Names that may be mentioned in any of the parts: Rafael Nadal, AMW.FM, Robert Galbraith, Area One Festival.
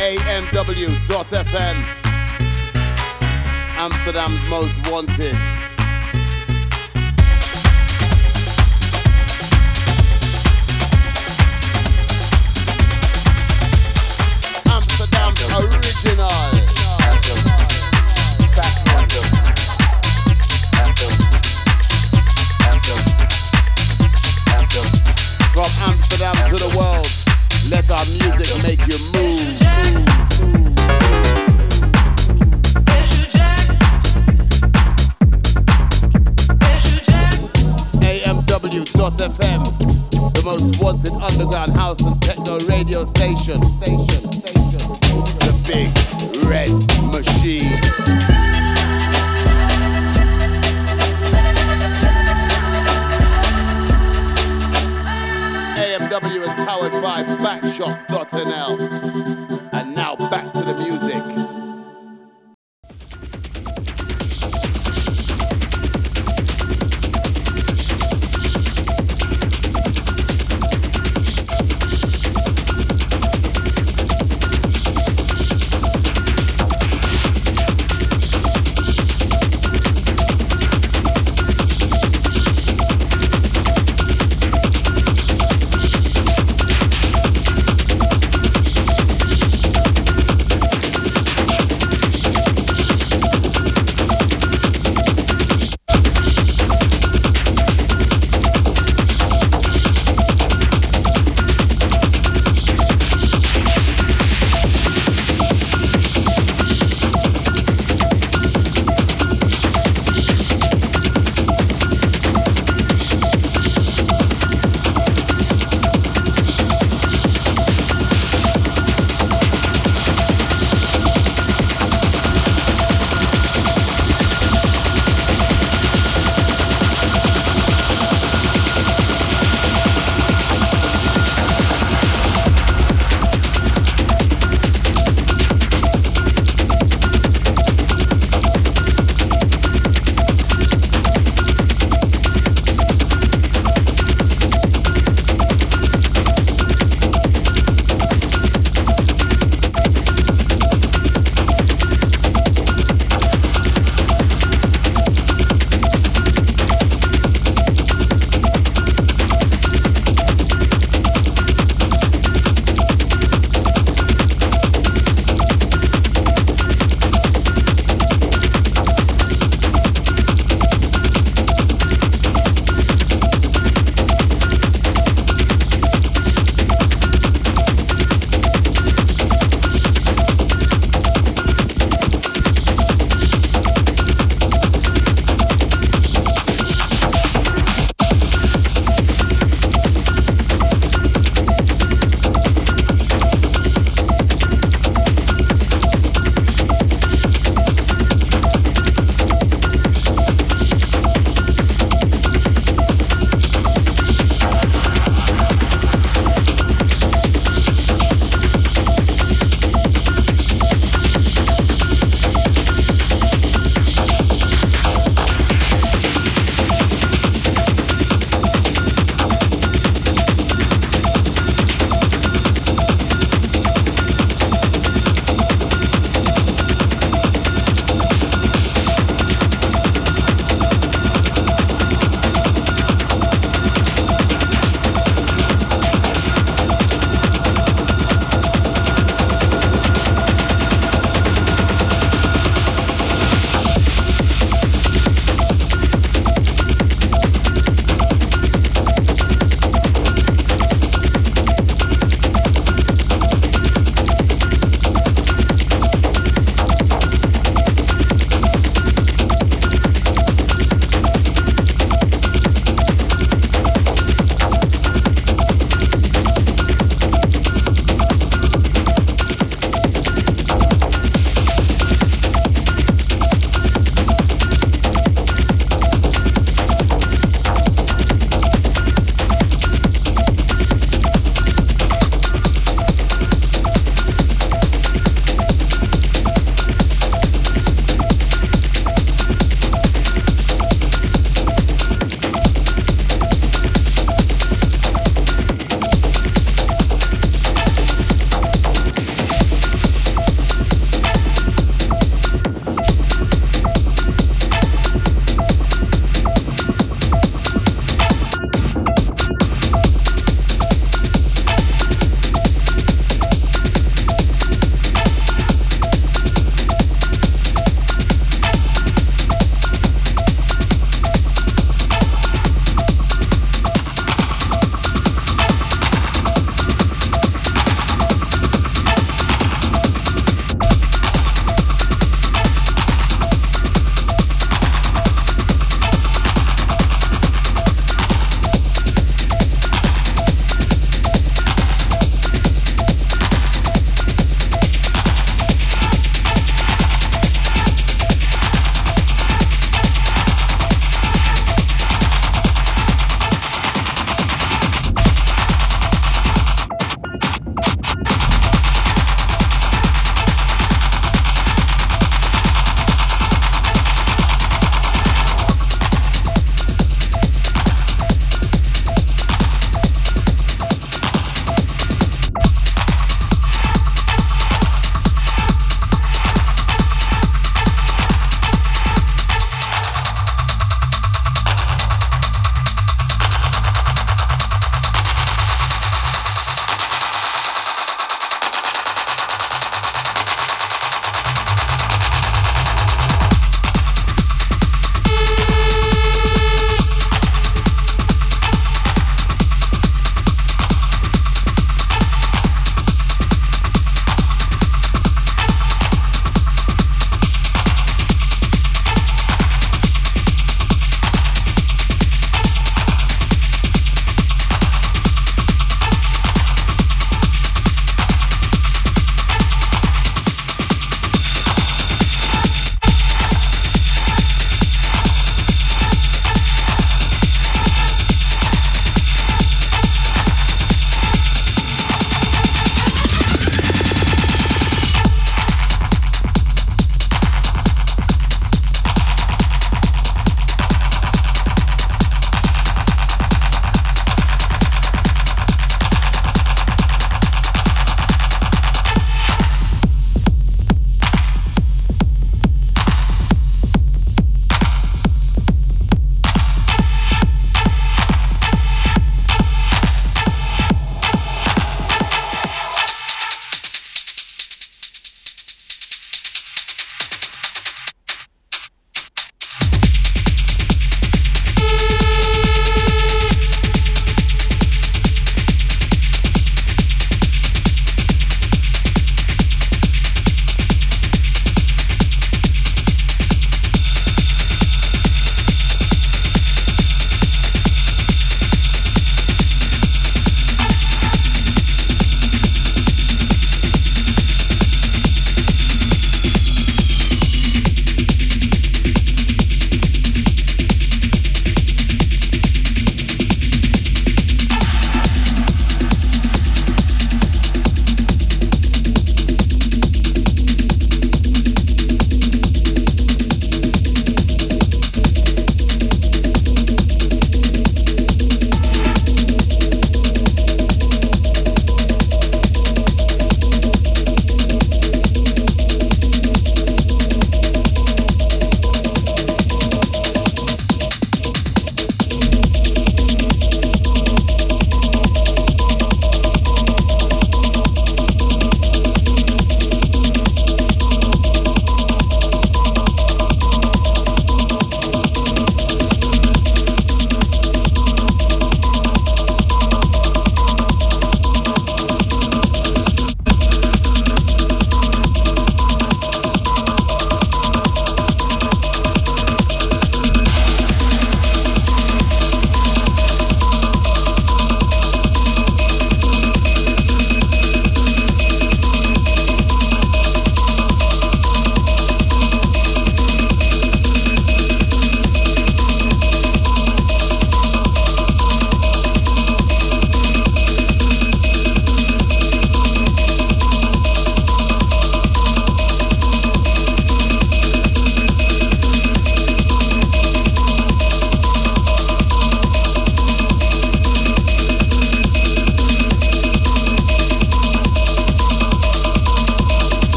AMW.FM, Amsterdam's most wanted. Amsterdam original. From Amsterdam to the world, let our music make you move. AMW.FM, the most wanted underground house and techno radio station. The big red machine. AMW is powered by Backshop.nl. And now back to the music.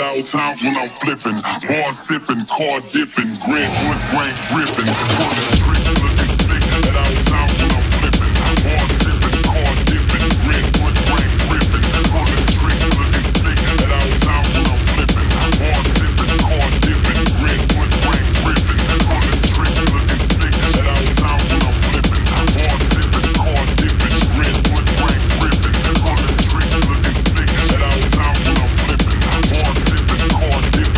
at all times when I'm flipping, bar sipping, car dipping, Grant Wood, Grant Griffin, running tricks, looking slick at all times when I'm flipping, bar sipping, car dipping, Grant Wood, Grant Griffin, running tricks, looking slick at all times when I'm flipping, bar sipping, car dipping, Grant Wood, Grant Griffin, running tricks, looking slick at all times when I'm flipping, bar sipping, car dipping, Grant Wood, Grant Griffin, running tricks, looking slick at all times when I'm flipping, bar sipping, car dipping, Grant Wood, Grant Griffin, running tricks, looking slick at all times when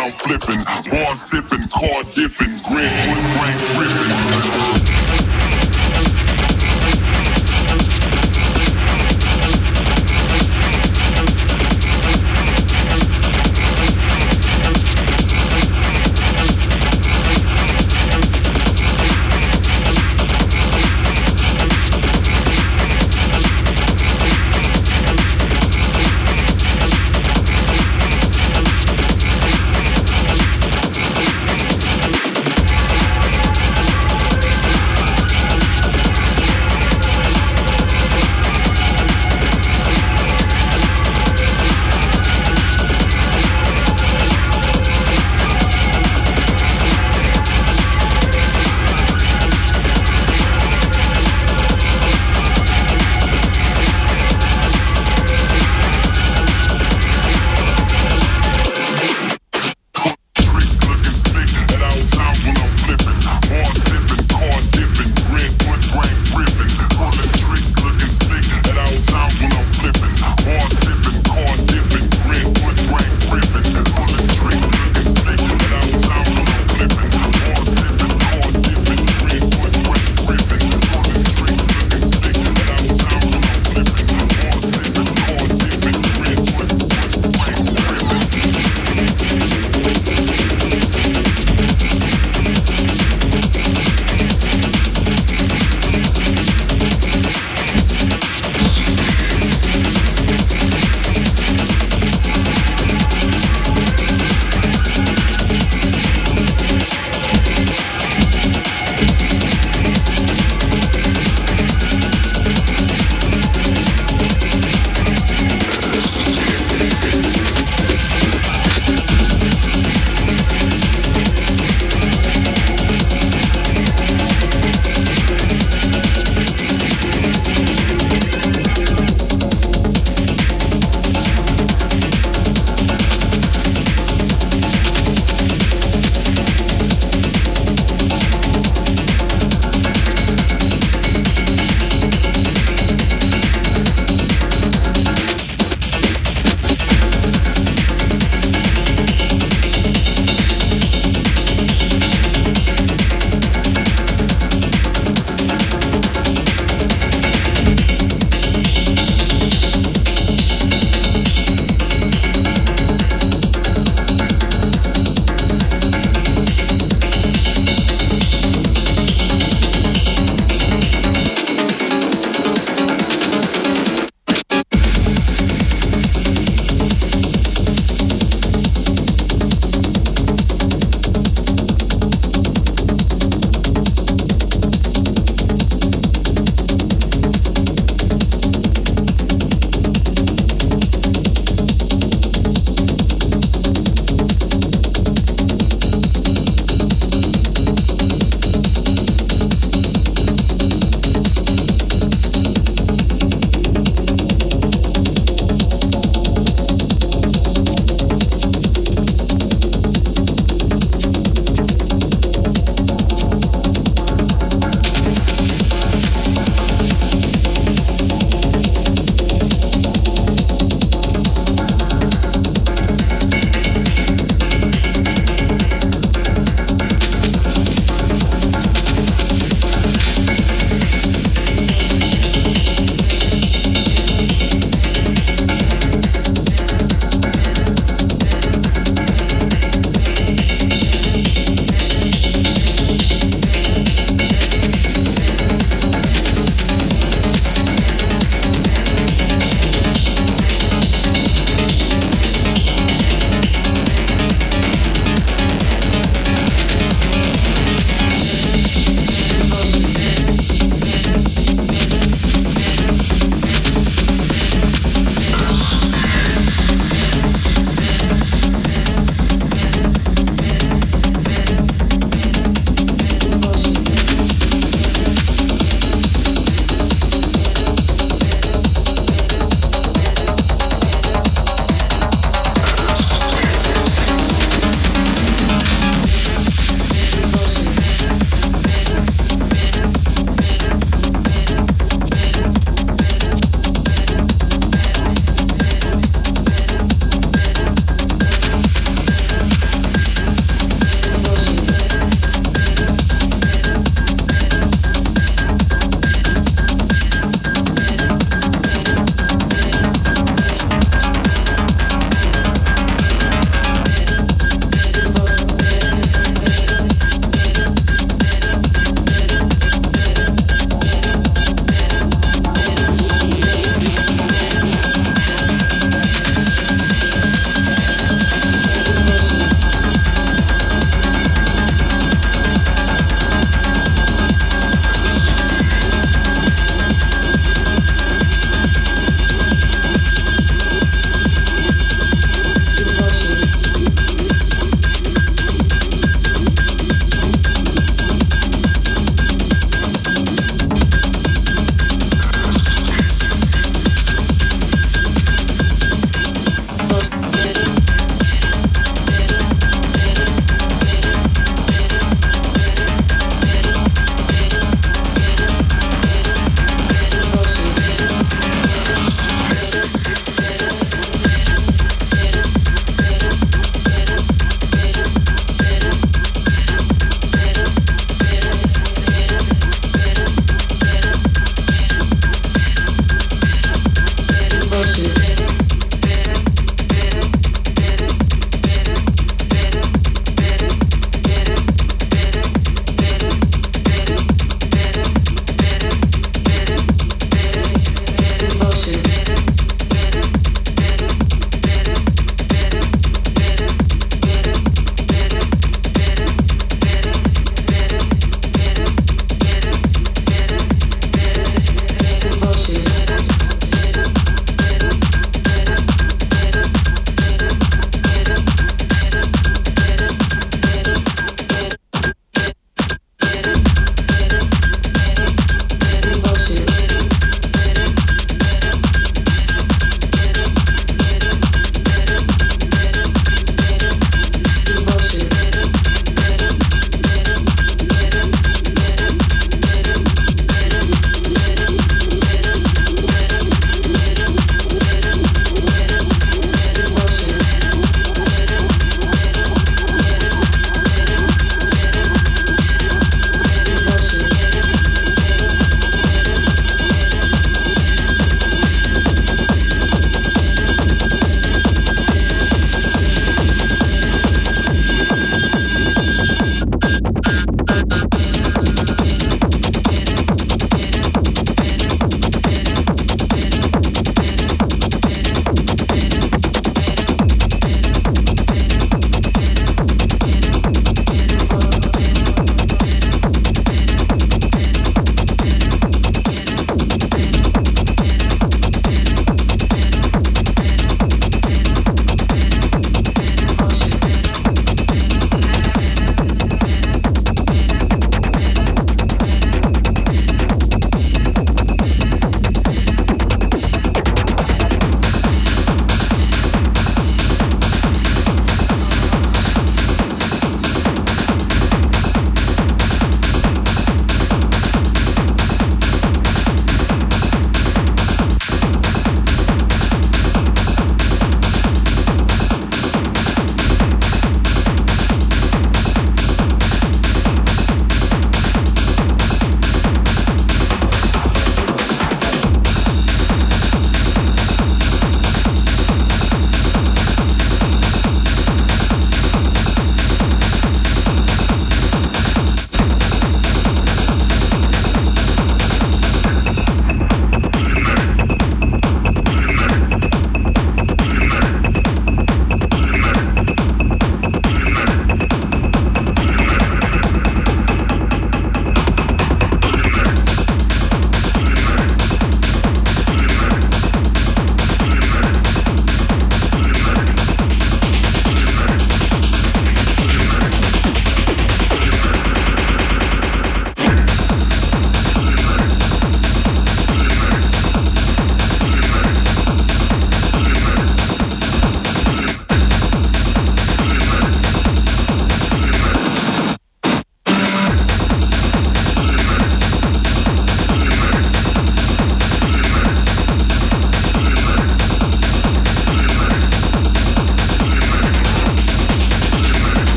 I'm flipping, bar sipping, car dipping, Grant Wood, Grant Griffin, running tricks, looking slick at all times when I'm flipping, bar sipping, car dipping, Grant Wood, Grant Griffin, running tricks, looking slick at all times when I'm flipping, bar sipping, car dipping, Grant Wood, Grant Griffin, running tricks, looking slick at all times when I'm flipping, bar sipping, car dipping, Grant Wood, Grant Griffin, running tricks, looking slick at all times when I'm flipping, bar sipping, car dipping, Grant Wood, Grant Griffin.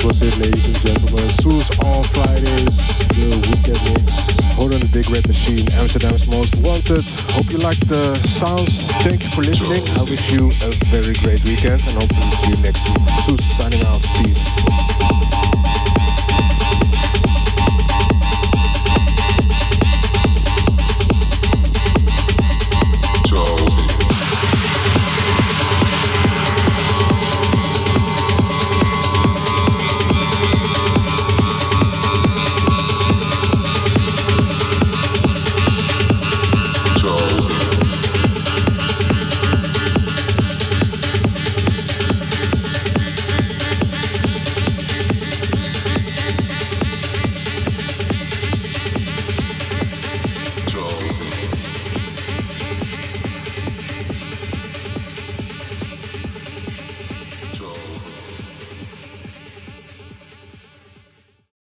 This was it, ladies and gentlemen. Soos on Fridays, the weekend mix. Hold on the Big Red Machine, Amsterdam's Most Wanted. Hope you liked the sounds. Thank you for listening. I wish you a very great weekend and hope to see you next week. Soos signing out. Peace.